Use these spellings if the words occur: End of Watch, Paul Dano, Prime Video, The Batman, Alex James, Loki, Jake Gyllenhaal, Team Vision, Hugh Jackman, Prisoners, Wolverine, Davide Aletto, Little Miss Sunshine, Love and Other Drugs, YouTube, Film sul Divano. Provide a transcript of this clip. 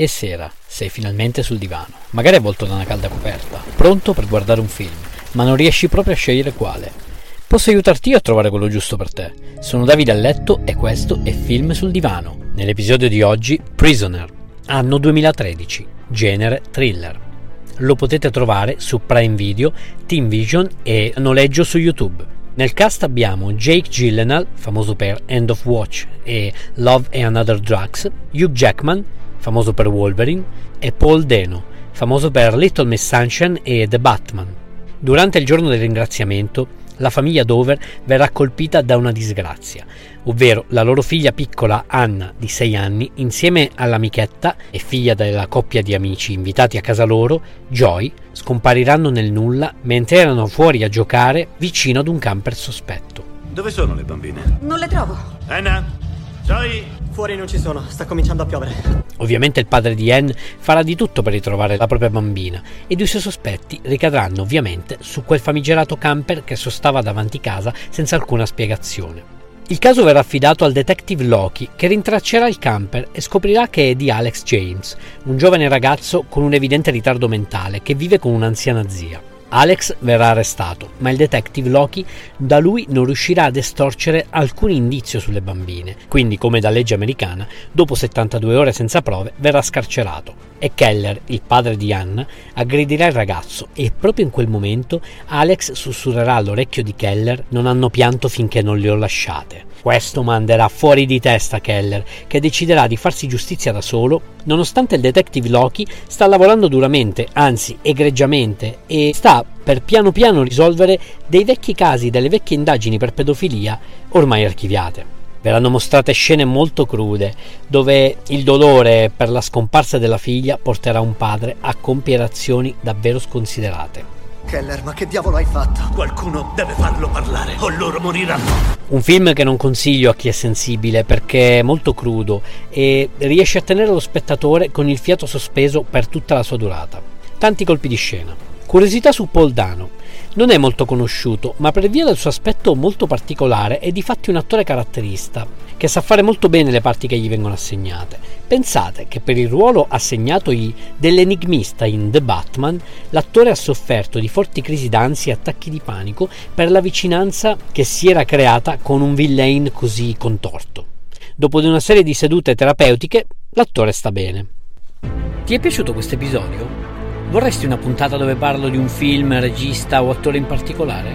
E sera, sei finalmente sul divano, magari avvolto da una calda coperta, pronto per guardare un film, ma non riesci proprio a scegliere quale. Posso aiutarti io a trovare quello giusto per te? Sono Davide Aletto e questo è Film sul divano. Nell'episodio di oggi, Prisoner, anno 2013, genere thriller. Lo potete trovare su Prime Video, Team Vision e noleggio su YouTube. Nel cast abbiamo Jake Gyllenhaal, famoso per End of Watch e Love and Other Drugs, Hugh Jackman, famoso per Wolverine, e Paul Dano, famoso per Little Miss Sunshine e The Batman. Durante il giorno del ringraziamento, la famiglia Dover verrà colpita da una disgrazia, ovvero la loro figlia piccola Anna, di 6 anni, insieme all'amichetta e figlia della coppia di amici invitati a casa loro, Joy, scompariranno nel nulla mentre erano fuori a giocare vicino ad un camper sospetto. Dove sono le bambine? Non le trovo. Anna? Joy? Fuori non ci sono, sta cominciando a piovere. Ovviamente il padre di Anne farà di tutto per ritrovare la propria bambina ed i suoi sospetti ricadranno ovviamente su quel famigerato camper che sostava davanti casa senza alcuna spiegazione. Il caso verrà affidato al detective Loki, che rintraccerà il camper e scoprirà che è di Alex James, un giovane ragazzo con un evidente ritardo mentale che vive con un'anziana zia. Alex verrà arrestato, ma il detective Loki da lui non riuscirà ad estorcere alcun indizio sulle bambine, quindi come da legge americana, dopo 72 ore senza prove verrà scarcerato. E Keller, il padre di Anna, aggredirà il ragazzo e proprio in quel momento Alex sussurrerà all'orecchio di Keller: non hanno pianto finché non le ho lasciate. Questo manderà fuori di testa Keller, che deciderà di farsi giustizia da solo, nonostante il detective Loki sta lavorando duramente, anzi egregiamente, e sta per piano piano risolvere dei vecchi casi, delle vecchie indagini per pedofilia ormai archiviate. Verranno mostrate scene molto crude, dove il dolore per la scomparsa della figlia porterà un padre a compiere azioni davvero sconsiderate. Keller, ma che diavolo hai fatto? Qualcuno deve farlo parlare o loro moriranno. Un film che non consiglio a chi è sensibile perché è molto crudo e riesce a tenere lo spettatore con il fiato sospeso per tutta la sua durata. Tanti colpi di scena. Curiosità su Paul Dano. Non è molto conosciuto, ma per via del suo aspetto molto particolare è difatti un attore caratterista, che sa fare molto bene le parti che gli vengono assegnate. Pensate che per il ruolo assegnatogli dell'enigmista in The Batman, l'attore ha sofferto di forti crisi d'ansia e attacchi di panico per la vicinanza che si era creata con un villain così contorto. Dopo una serie di sedute terapeutiche, l'attore sta bene. Ti è piaciuto questo episodio? Vorresti una puntata dove parlo di un film, regista o attore in particolare?